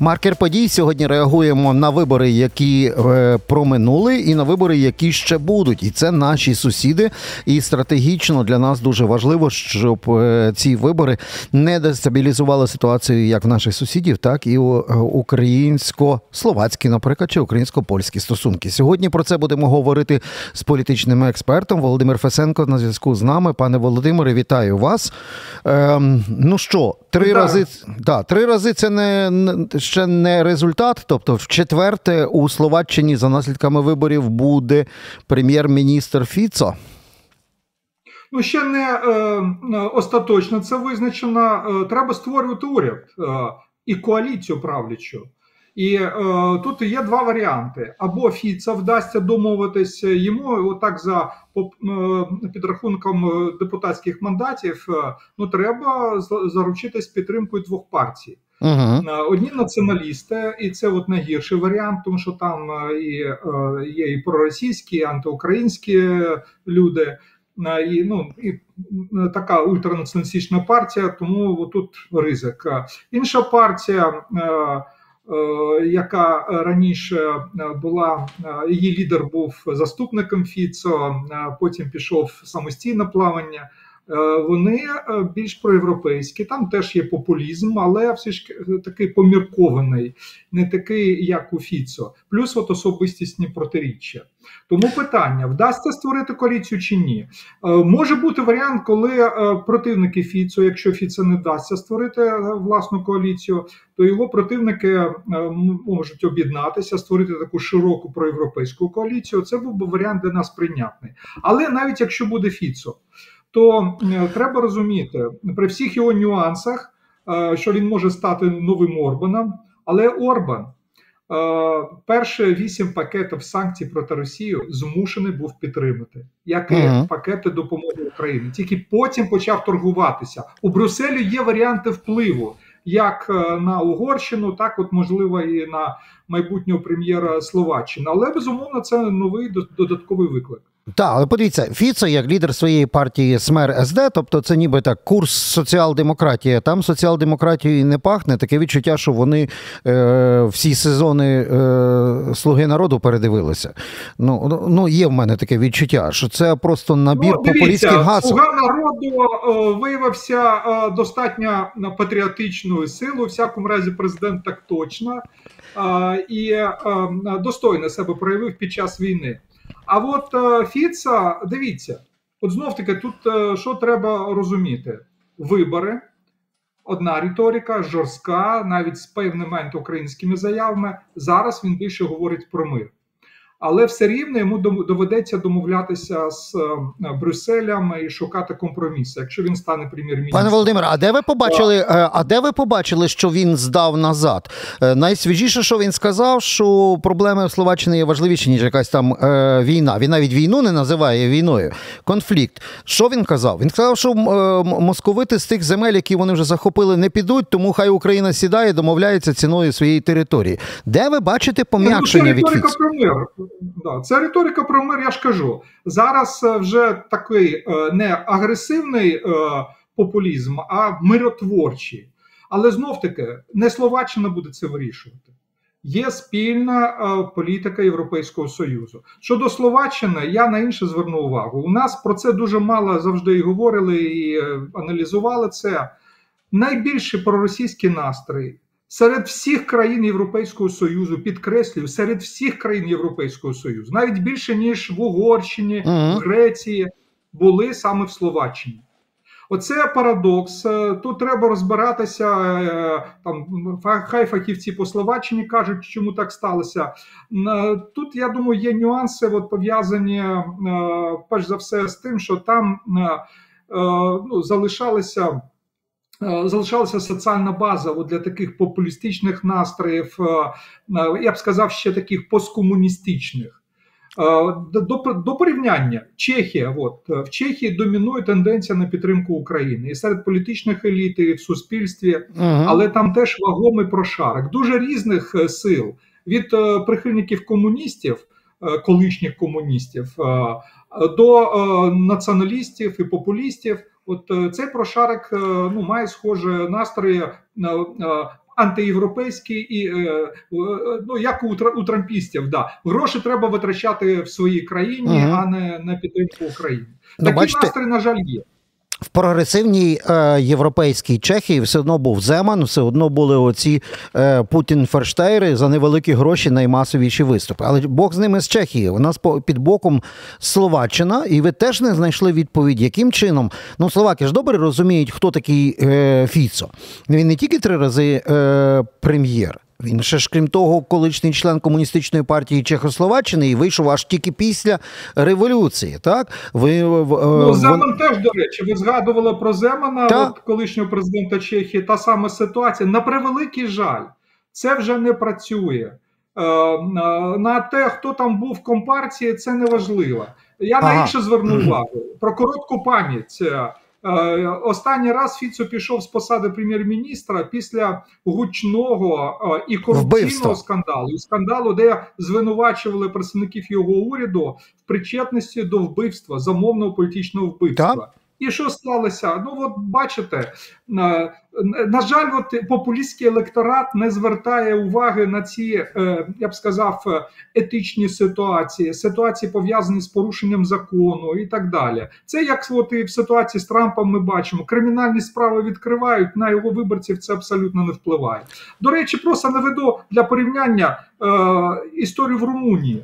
Маркер подій. Сьогодні реагуємо на вибори, які проминули, і на вибори, які ще будуть. І це наші сусіди. І стратегічно для нас дуже важливо, щоб ці вибори не дестабілізували ситуацію як в наших сусідів, так і українсько-словацькі, наприклад, чи українсько-польські стосунки. Сьогодні про це будемо говорити з політичним експертом. Володимир Фесенко на зв'язку з нами. Пане Володимире, вітаю вас. Ну що, три рази це ще не результат. Тобто, в четверте у Словаччині за наслідками виборів буде прем'єр-міністр Фіцо. Ну, ще не остаточно це визначено. Треба створювати уряд і коаліцію правлячу. І тут є два варіанти. Або Фіцо вдасться домовитися йому, отак за підрахунком депутатських мандатів, ну треба заручитись підтримкою двох партій. Uh-huh. Одні націоналісти, і це от найгірший варіант, тому що там є і проросійські, і антиукраїнські люди, і така ультранаціоналістична партія, тому тут ризик. Інша партія, яка раніше була, її лідер був заступником Фіцо, потім пішов самостійне плавання. Вони більш проєвропейські, там теж є популізм, але все ж такий поміркований, не такий, як у Фіцо. Плюс от особистісні протиріччя. Тому питання, вдасться створити коаліцію чи ні? Може бути варіант, коли противники Фіцо, якщо Фіцо не вдасться створити власну коаліцію, то його противники можуть об'єднатися, створити таку широку проєвропейську коаліцію. Це був би варіант для нас прийнятний. Але навіть якщо буде Фіцо, то треба розуміти, при всіх його нюансах, що він може стати новим Орбаном, але Орбан перші 8 пакетів санкцій проти Росії змушений був підтримати, як і пакети допомоги Україні. Тільки потім почав торгуватися. У Брюсселі є варіанти впливу, як на Угорщину, так от, можливо, і на майбутнього прем'єра Словаччини. Але, безумовно, це новий додатковий виклик. Так, але подивіться, Фіцо як лідер своєї партії СМЕР-СД, тобто це ніби так курс соціал-демократія. Там соціал-демократією не пахне, таке відчуття, що вони всі сезони «Слуги народу» передивилися. Ну, є в мене таке відчуття, що це просто набір популістських гасел. «Слуга народу» виявився достатньо патріотичною силою, у всякому разі президент так точно, і достойно себе проявив під час війни. А от Фіцо, дивіться, от знов-таки тут що треба розуміти? Вибори, одна риторика, жорстка, навіть з певним антиукраїнськими заявами. Зараз він більше говорить про мир. Але все рівно йому доведеться домовлятися з Брюсселем і шукати компроміси, якщо він стане прем'єр-міністром. Пане Володимире, а де ви побачили, що він здав назад? Найсвіжіше, що він сказав, що проблеми в Словаччині є важливіші, ніж якась там війна. Він навіть війну не називає війною. Конфлікт. Що він казав? Він казав, що московити з тих земель, які вони вже захопили, не підуть, тому хай Україна сідає, домовляється ціною своєї території. Де ви бачите пом'якшення від Фіцо? Це риторика про мир, я ж кажу. Зараз вже такий не агресивний популізм, а миротворчий. Але знов-таки, не Словаччина буде це вирішувати. Є спільна політика Європейського Союзу. Щодо Словаччини, я на інше зверну увагу. У нас про це дуже мало завжди і говорили, і аналізували це. Найбільші проросійські настрої серед всіх країн Європейського Союзу, підкреслюю, серед всіх країн Європейського Союзу, навіть більше, ніж в Угорщині, в Греції, були саме в Словаччині. Оце парадокс, тут треба розбиратися, там хай фахівці по Словаччині кажуть, чому так сталося. Тут, я думаю, є нюанси, от, пов'язані, перш за все, з тим, що там залишалася соціальна база для таких популістичних настроїв, я б сказав, ще таких посткомуністичних. До порівняння, Чехія, в Чехії домінує тенденція на підтримку України і серед політичних еліт, і в суспільстві, але там теж вагомий прошарок. Дуже різних сил, від прихильників комуністів, колишніх комуністів, до націоналістів і популістів. От цей прошарок має схоже настрої антиєвропейські, і ну як у трампістів, да, гроші треба витрачати в своїй країні, а не на підтримку України. Такий настрій, на жаль, є. В прогресивній європейській Чехії все одно був Земан, все одно були оці Путін-Ферштейри, за невеликі гроші наймасовіші виступи. Але Бог з ними, з Чехії. У нас під боком Словаччина, і ви теж не знайшли відповідь, яким чином. Ну, словаки ж добре розуміють, хто такий Фіцо. Він не тільки 3 рази прем'єр. Він ще ж, крім того, колишній член Комуністичної партії Чехословаччини і вийшов аж тільки після революції, так? Ну, Земан теж, до речі, ви згадували про Земана, от, колишнього президента Чехії, та сама ситуація. На превеликий жаль, це вже не працює. На те, хто там був в компартії, це не важливо. Я на інше зверну увагу. Про коротку пам'ять. Останній раз Фіцо пішов з посади прем'єр-міністра після гучного і корупційного скандалу, де звинувачували представників його уряду в причетності до вбивства, замовного політичного вбивства. І що сталося? Ну от бачите, на жаль, от популістський електорат не звертає уваги на ці, я б сказав, етичні ситуації, ситуації, пов'язані з порушенням закону і так далі. Це як от і в ситуації з Трампом ми бачимо. Кримінальні справи відкривають, на його виборців це абсолютно не впливає. До речі, просто наведу для порівняння історію в Румунії.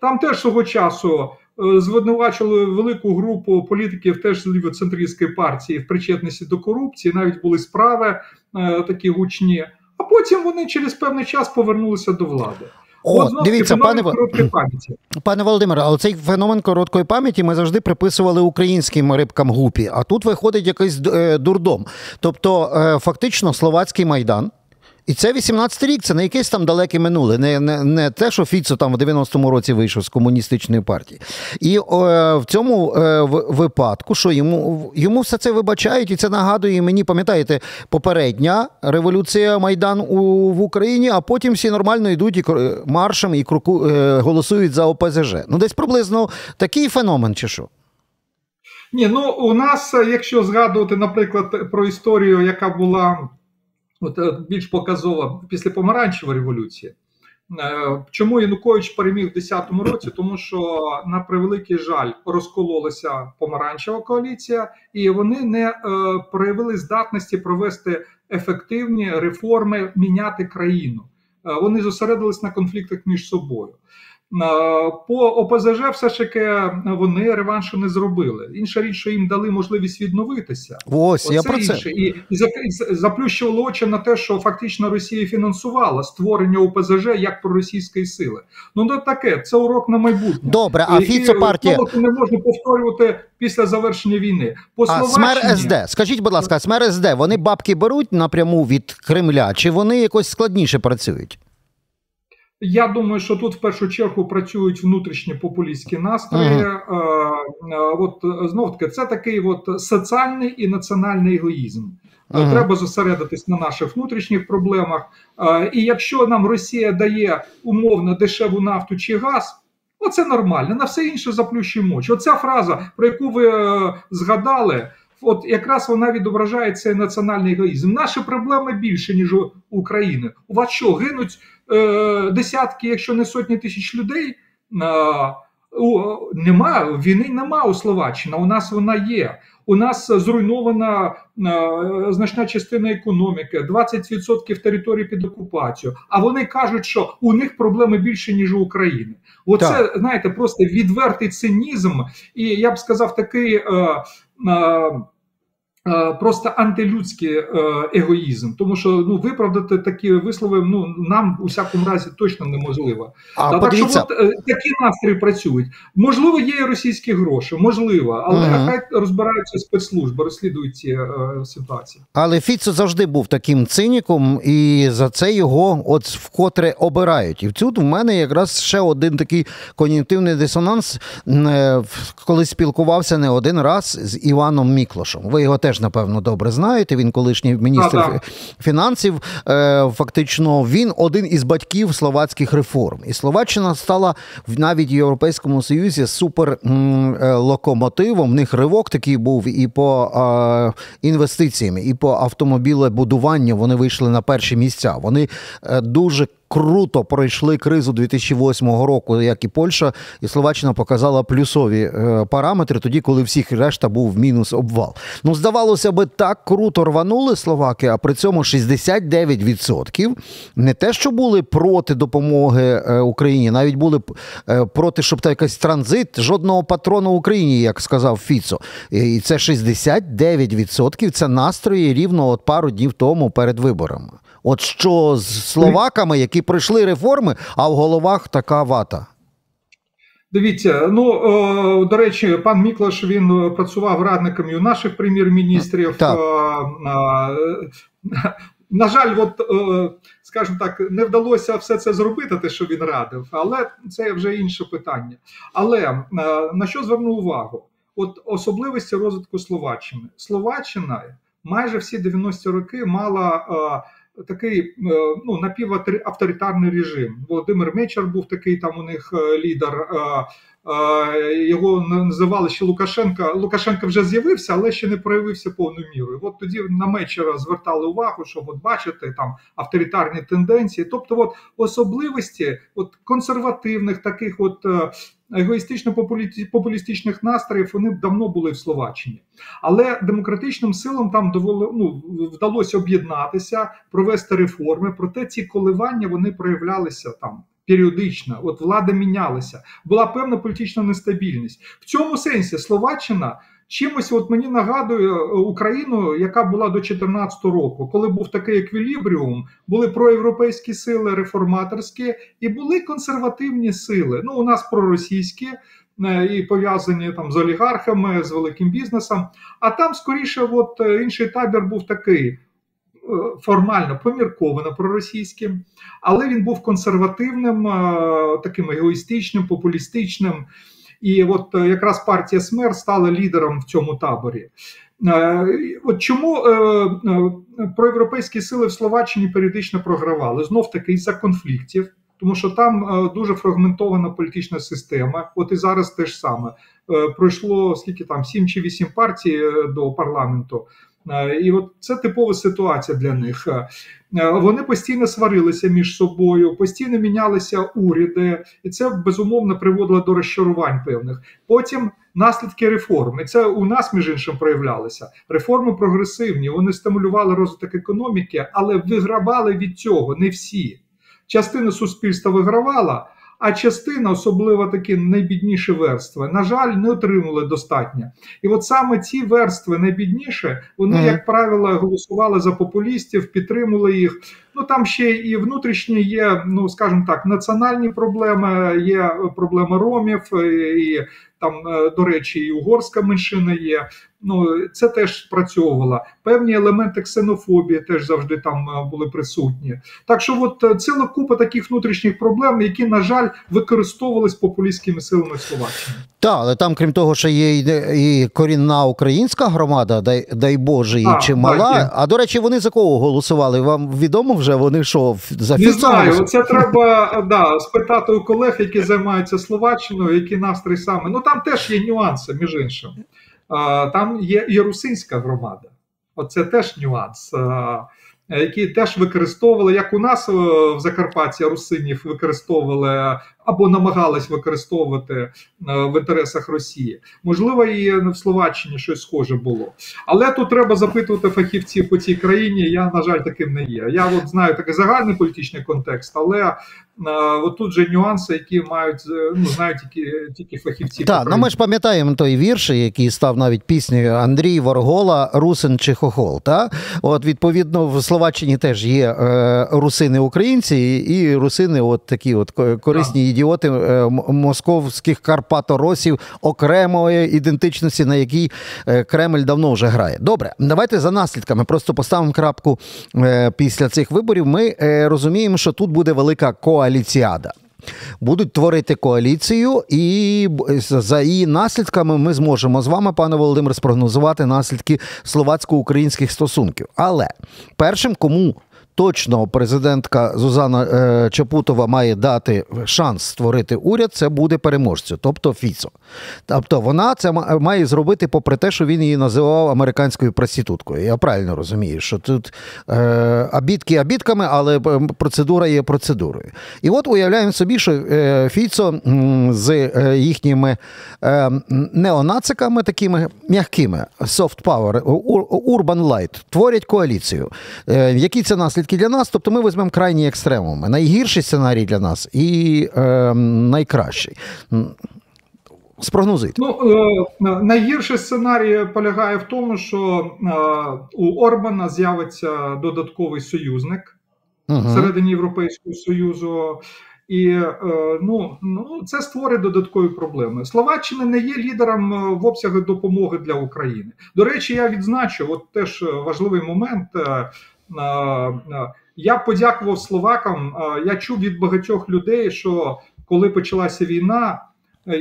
Там теж свого часу звинувачили велику групу політиків теж з лівоцентристської партії в причетності до корупції, навіть були справи такі гучні, а потім вони через певний час повернулися до влади. О, дивіться, пане Володимире, але цей феномен короткої пам'яті ми завжди приписували українським рибкам гупі, а тут виходить якийсь дурдом. Тобто, фактично, словацький Майдан, і це 18-й рік, це не якесь там далеке минуле, не те, що Фіцо там в 90-му році вийшов з комуністичної партії. І в цьому випадку, що йому все це вибачають, і це нагадує мені, пам'ятаєте, попередня революція, Майдан в Україні, а потім всі нормально йдуть і маршем, і голосують за ОПЗЖ. Ну, десь приблизно такий феномен, чи що? Ні, ну, у нас, якщо згадувати, наприклад, про історію, яка була от більш показово після помаранчевої революції. Чому Янукович переміг в 2010 році? Тому що, на превеликий жаль, розкололася помаранчева коаліція, і вони не проявили здатності провести ефективні реформи, міняти країну. Вони зосередились на конфліктах між собою. По ОПЗЖ все ж таки вони реваншу не зробили. Інша річ, що їм дали можливість відновитися. Ось, я про це. І заплющувало очі на те, що фактично Росія фінансувала створення ОПЗЖ як проросійської сили. Ну таке, це урок на майбутнє. Добре, а Фіцо партія... Це не можна повторювати після завершення війни. А СМЕР-СД, скажіть, будь ласка, СМЕР-СД, вони бабки беруть напряму від Кремля, чи вони якось складніше працюють? Я думаю, що тут в першу чергу працюють внутрішні популістські настрої. От знов-таки, це такий от соціальний і національний егоїзм. Треба зосередитись на наших внутрішніх проблемах. І якщо нам Росія дає умовно дешеву нафту чи газ, оце нормально, на все інше заплющуємо очі. Оця фраза, про яку ви згадали, от якраз вона відображає цей національний егоїзм. Наші проблеми більше, ніж у України. У вас що, гинуть десятки, якщо не сотні тисяч людей? Нема, війни нема у Словаччині, у нас вона є. У нас зруйнована значна частина економіки, 20% території під окупацію. А вони кажуть, що у них проблеми більше, ніж у України. Оце, знаєте, просто відвертий цинізм, і я б сказав, такий... просто антилюдський егоїзм, тому що виправдати такі вислови нам у всякому разі точно неможливо. Так що от, такі настрої працюють. Можливо, є і російські гроші, можливо, але хай розбираються спецслужби, розслідують ці ситуації. Але Фіцо завжди був таким циніком, і за це його от вкотре обирають. І в цьому в мене якраз ще один такий когнітивний дисонанс, коли спілкувався не один раз з Іваном Міклошем. Ви його теж теж, напевно, добре знаєте. Він колишній міністр фінансів. Фактично, він один із батьків словацьких реформ. І Словаччина стала навіть в Європейському Союзі суперлокомотивом. В них ривок такий був і по інвестиціям, і по автомобілебудуванню. Вони вийшли на перші місця. Вони дуже круто пройшли кризу 2008 року, як і Польща, і Словаччина показала плюсові параметри тоді, коли всіх решта був мінус обвал. Ну, здавалося би, так круто рванули словаки, а при цьому 69% не те, що були проти допомоги Україні, навіть були проти, щоб та якась транзит, жодного патрона Україні, як сказав Фіцо. І це 69%, це настрої рівно от пару днів тому перед виборами. От що з словаками, які пройшли реформи, а в головах така вата? Дивіться, ну, до речі, пан Міклош, він працював радником і у наших прем'єр-міністрів. На жаль, от, скажімо так, не вдалося все це зробити, те, що він радив, але це вже інше питання. Але на що зверну увагу? От особливості розвитку Словаччини. Словаччина майже всі 90-ті роки мала такий, ну, напівавторитарний режим. Володимир Мечер був такий там у них лідер. Його називали ще Лукашенка. Лукашенко вже з'явився, але ще не проявився повною мірою. От тоді на Мечера звертали увагу, щоб от бачити там авторитарні тенденції. Тобто от особливості от консервативних таких от егоїстично-популістичних настроїв, вони давно були в Словаччині. Але демократичним силам там вдалося об'єднатися, провести реформи, проте ці коливання, вони проявлялися там періодично, от влада мінялася, була певна політична нестабільність. В цьому сенсі Словаччина чимось от мені нагадує Україну, яка була до 2014 року, коли був такий еквілібріум, були проєвропейські сили, реформаторські, і були консервативні сили. Ну, у нас проросійські, і пов'язані там з олігархами, з великим бізнесом, а там скоріше от інший табір був такий, формально помірковано проросійським, але він був консервативним, таким егоїстичним, популістичним. І от якраз партія СМЕР стала лідером в цьому таборі. От чому проєвропейські сили в Словаччині періодично програвали? Знов-таки із-за конфліктів, тому що там дуже фрагментована політична система. От і зараз те ж саме. Пройшло скільки там 7 чи 8 партій до парламенту. І от це типова ситуація для них. Вони постійно сварилися між собою, постійно мінялися уряди, і це, безумовно, приводило до розчарувань певних. Потім наслідки реформ, і це у нас, між іншим, проявлялося. Реформи прогресивні, вони стимулювали розвиток економіки, але вигравали від цього не всі. Частина суспільства вигравала, а частина, особливо такі найбідніші верстви, на жаль, не отримали достатньо. І от саме ці верстви найбідніші, вони, як правило, голосували за популістів, підтримували їх. Ну, там ще і внутрішні є, ну, скажімо так, національні проблеми, є проблема ромів, і там, до речі, і угорська меншина є. Ну, це теж працювало. Певні елементи ксенофобії теж завжди там були присутні. Так що от ціла купа таких внутрішніх проблем, які, на жаль, використовувались популістськими силами Словаччини. Так, але там, крім того, що є і корінна українська громада, дай Боже, її чимала. Так, а, до речі, вони за кого голосували? Вам відомо вже? Вони що, за Фіцо? Не знаю, це треба спитати у колег, які займаються Словаччиною, які настрій саме. Ну, там теж є нюанси, між іншим. Там є і русинська громада. Оце теж нюанс, який теж використовували, як у нас в Закарпатті русинів використовували або намагались використовувати в інтересах Росії. Можливо, і в Словаччині щось схоже було. Але тут треба запитувати фахівців по цій країні, я, на жаль, таким не є. Я от знаю такий загальний політичний контекст, але от тут же нюанси, які мають, ну, знають тільки фахівці. Так, ну ми ж пам'ятаємо той вірш, який став навіть піснею Андрій Ворогола «Русин чи хохол», та? От, відповідно, в Словаччині теж є русини-українці і русини от такі от корисні ідіоти московських карпаторосів окремої ідентичності, на якій Кремль давно вже грає. Добре, давайте за наслідками, просто поставимо крапку після цих виборів. Ми розуміємо, що тут буде велика коаліціада. будуть творити коаліцію, і за її наслідками ми зможемо з вами, пане Володимире, спрогнозувати наслідки словацько-українських стосунків. Але першим, кому точно президентка Зузана Чапутова має дати шанс створити уряд, це буде переможцю, тобто Фіцо. Тобто вона це має зробити попри те, що він її називав американською проституткою. Я правильно розумію, що тут обідки обідками, але процедура є процедурою. І от уявляємо собі, що Фіцо з їхніми неонациками, такими м'якими, soft power, urban light, творять коаліцію. Які це наслідки для нас? Тобто ми візьмемо крайні екстремуми. Найгірший сценарій для нас і найкращий. Спрогнозуйте. Найгірший сценарій полягає в тому, що у Орбана з'явиться додатковий союзник всередині Європейського Союзу. І це створить додаткові проблеми. Словаччина не є лідером в обсягах допомоги для України. До речі, я відзначу, от теж важливий момент – я подякував словакам, я чув від багатьох людей, що коли почалася війна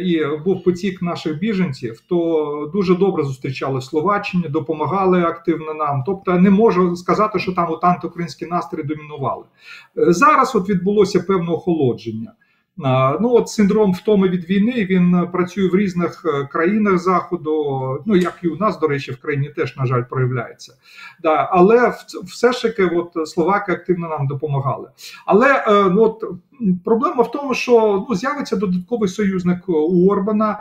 і був потік наших біженців, то дуже добре зустрічали в Словаччині, допомагали активно нам. Тобто не можу сказати, що там от антиукраїнські настрої домінували. Зараз от відбулося певне охолодження. От синдром втоми від війни, він працює в різних країнах Заходу, як і у нас, до речі, в країні теж, на жаль, проявляється. Да, але все ж таки от словаки активно нам допомагали. Але проблема в тому, що з'явиться додатковий союзник у Орбана,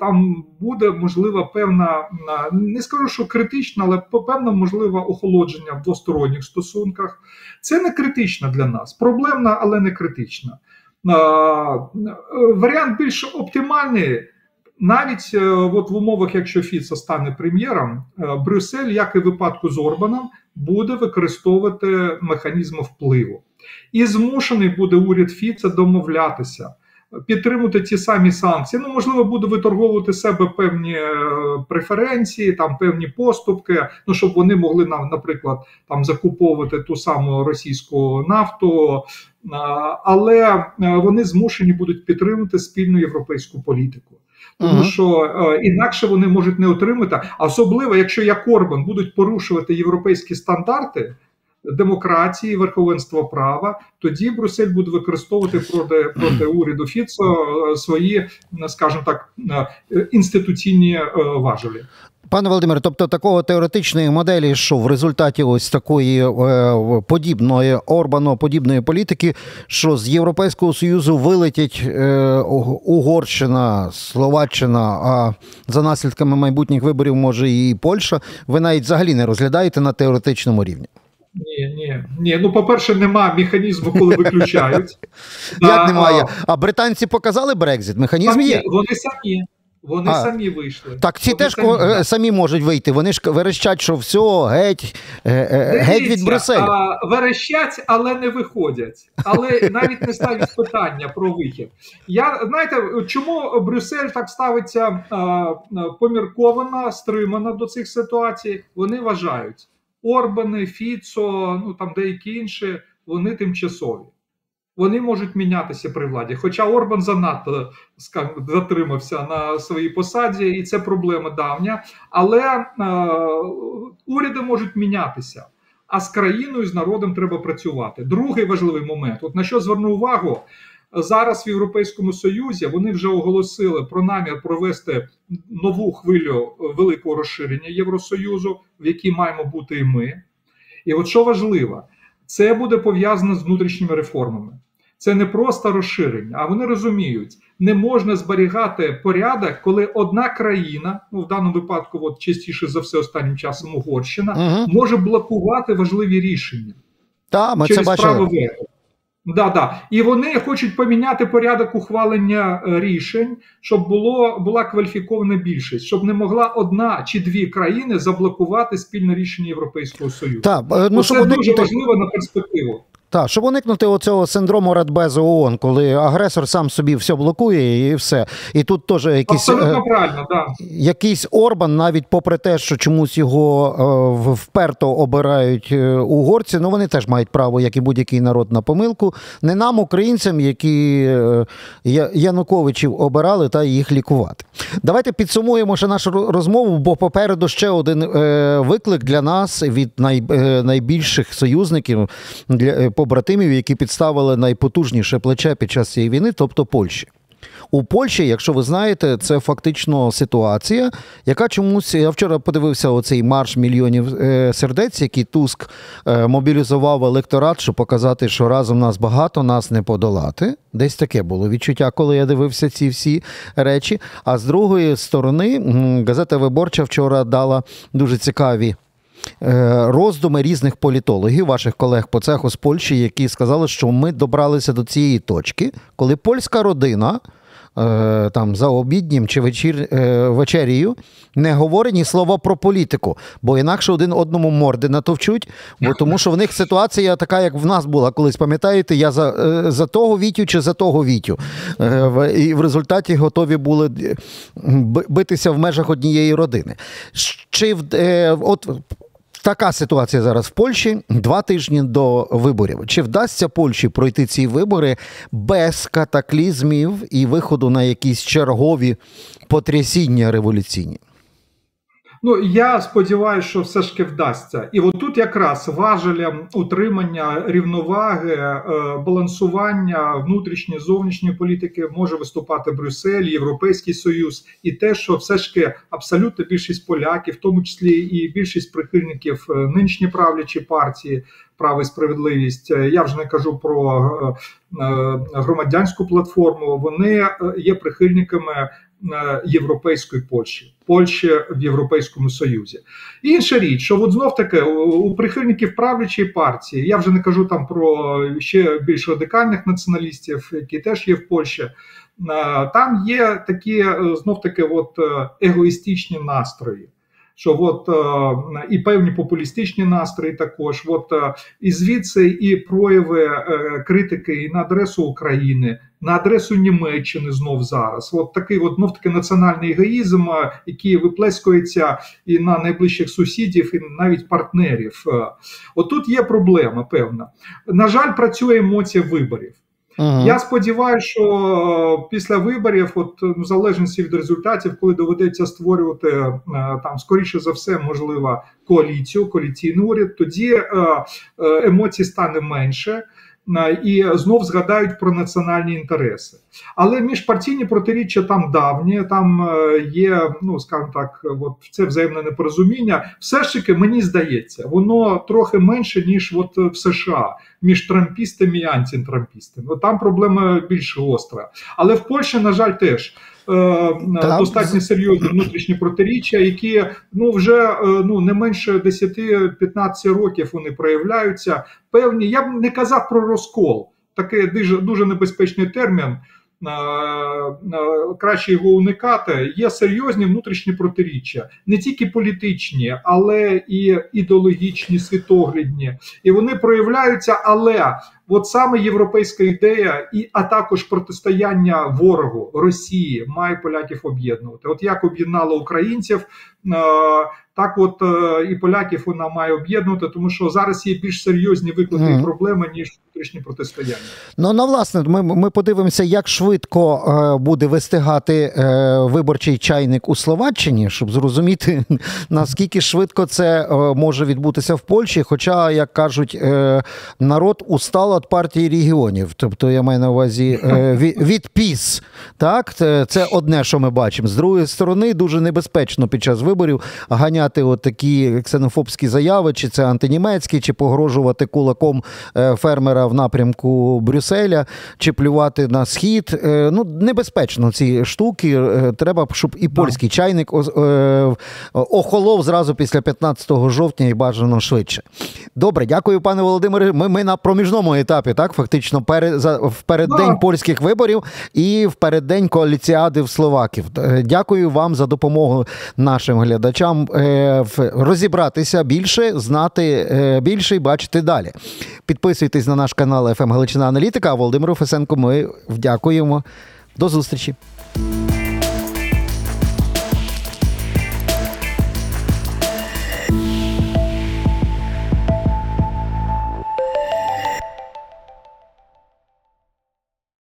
там буде, можливо, певна, не скажу, що критична, але певне, можливо, охолодження в двосторонніх стосунках. Це не критично для нас, проблемна, але не критична. Варіант більш оптимальний, навіть в умовах, якщо Фіцо стане прем'єром, Брюссель, як і в випадку з Орбаном, буде використовувати механізми впливу. І змушений буде уряд Фіцо домовлятися, підтримувати ті самі санкції. Можливо, буде виторговувати себе певні преференції, там певні поступки, щоб вони могли нам, наприклад, там закуповувати ту саму російську нафту, але вони змушені будуть підтримувати спільну європейську політику. Тому що інакше вони можуть не отримати, особливо, якщо як Орбан будуть порушувати європейські стандарти демократії, верховенства права, тоді Брюссель буде використовувати проти уряду Фіцо свої, скажімо так, інституційні важелі. Пане Володимире, тобто такого теоретичної моделі, що в результаті ось такої подібної Орбано-подібної політики, що з Європейського Союзу вилетять Угорщина, Словаччина, а за наслідками майбутніх виборів може і Польща, ви навіть взагалі не розглядаєте на теоретичному рівні? Ні. По-перше, нема механізму, коли виключають. Як немає? А британці показали Брекзит? Механізм є? Вони самі. Вони самі вийшли. Так, ці теж самі можуть вийти. Вони ж верещать, що все, геть від Брюсселю. Верещать, але не виходять. Але навіть не ставлять питання про вихід. Знаєте, чому Брюссель так ставиться помірковано, стримано до цих ситуацій? Вони вважають. Орбани, Фіцо, там деякі інші, вони тимчасові. Вони можуть мінятися при владі. Хоча Орбан занадто затримався на своїй посаді, і це проблема давня. Але уряди можуть мінятися. А з країною, з народом треба працювати. Другий важливий момент, от на що зверну увагу, зараз в Європейському Союзі вони вже оголосили про намір провести нову хвилю великого розширення Євросоюзу, в якій маємо бути і ми. І от що важливо, це буде пов'язано з внутрішніми реформами. Це не просто розширення, а вони розуміють, не можна зберігати порядок, коли одна країна, в даному випадку частіше за все останнім часом Угорщина, може блокувати важливі рішення. Так, ми це бачили. І вони хочуть поміняти порядок ухвалення рішень, щоб була кваліфікована більшість, щоб не могла одна чи дві країни заблокувати спільне рішення Європейського Союзу. Це дуже важливо на перспективу. Так, щоб уникнути оцього синдрому Радбезу ООН, коли агресор сам собі все блокує і все. І тут теж якийсь, якийсь Орбан, навіть попри те, що чомусь його вперто обирають угорці, ну вони теж мають право, як і будь-який народ, на помилку. Не нам, українцям, які Януковичів обирали, та їх лікувати. Давайте підсумуємо ще нашу розмову, бо попереду ще один виклик для нас від найбільших союзників, для побратимів, які підставили найпотужніше плече під час цієї війни, тобто Польщі. У Польщі, якщо ви знаєте, це фактично ситуація, яка чомусь... Я вчора подивився оцей марш мільйонів сердець, який Туск мобілізував електорат, щоб показати, що разом нас багато, нас не подолати. Десь таке було відчуття, коли я дивився ці всі речі. А з другої сторони, газета «Виборча» вчора дала дуже цікаві роздуми різних політологів, ваших колег по цеху з Польщі, які сказали, що ми добралися до цієї точки, коли польська родина там за обіднім чи вечерію не говорить ні слова про політику, бо інакше один одному морди натовчуть, бо тому що в них ситуація така, як в нас була колись, пам'ятаєте, я за того Вітю чи за того Вітю. І в результаті готові були битися в межах однієї родини. Чи от така ситуація зараз в Польщі, 2 тижні до виборів. Чи вдасться Польщі пройти ці вибори без катаклізмів і виходу на якісь чергові потрясіння революційні? Ну, я сподіваюся, що все ж таки вдасться. І отут якраз важелем утримання рівноваги, балансування внутрішньої, зовнішньої політики може виступати Брюссель, Європейський Союз. І те, що все ж таки абсолютно більшість поляків, в тому числі і більшість прихильників нинішньої правлячої партії, право і справедливість, я вже не кажу про громадянську платформу, вони є прихильниками європейської Польщі, Польщі в Європейському Союзі. І інша річ, що от знов таки у прихильників правлячої партії, я вже не кажу там про ще більш радикальних націоналістів, які теж є в Польщі, там є такі знов таки от егоїстичні настрої, що от і певні популістичні настрої також, от і звідси і прояви критики і на адресу України, на адресу Німеччини знов зараз. От такий от, ну, такий національний егоїзм, який виплескується і на найближчих сусідів, і навіть партнерів. Отут є проблема, певна. На жаль, працює емоція виборів. Ага. Я сподіваюся, що після виборів, от, в залежності від результатів, коли доведеться створювати, там, скоріше за все, можливо, коаліцію, коаліційний уряд, тоді емоцій стане менше, і знов згадають про національні інтереси. Але міжпартійні протиріччя там давні, там є, ну, скажімо так, от це взаємне непорозуміння. Все ж таки, мені здається, воно трохи менше, ніж от в США, між трампістами і антитрампістами. Там проблема більш гостра. Але в Польщі, на жаль, теж достатньо серйозні внутрішні протиріччя, які, ну, вже, ну, не менше 10-15 років вони проявляються. Певні, я б не казав про розкол, такий дуже небезпечний термін, краще його уникати. Є серйозні внутрішні протиріччя, не тільки політичні, але і ідеологічні, світоглядні. І вони проявляються, але от саме європейська ідея, а також протистояння ворогу, Росії, має поляків об'єднувати. От як об'єднала українців, так от і поляків вона має об'єднувати, тому що зараз є більш серйозні виклики і проблеми, ніж внутрішні протистояння. Ну, власне, ми подивимося, як швидко буде вистигати виборчий чайник у Словаччині, щоб зрозуміти, наскільки швидко це може відбутися в Польщі, хоча, як кажуть, народ устал від партії регіонів, тобто я маю на увазі від ПІС, так? Це одне, що ми бачимо. З другої сторони, дуже небезпечно під час виборів ганяти такі ксенофобські заяви, чи це антинімецькі, чи погрожувати кулаком фермера в напрямку Брюсселя, чи плювати на Схід. Ну, небезпечно ці штуки. Треба, щоб і польський чайник охолов зразу після 15 жовтня і бажано швидше. Добре, дякую, пане Володимире. Ми на проміжному етапі, так? Фактично в переддень польських виборів і в переддень коаліціади в словаків. Дякую вам за допомогу нашим глядачам розібратися більше, знати більше і бачити далі. Підписуйтесь на наш канал «ФМ Галичина Аналітика», а Володимиру Фесенку ми дякуємо. До зустрічі!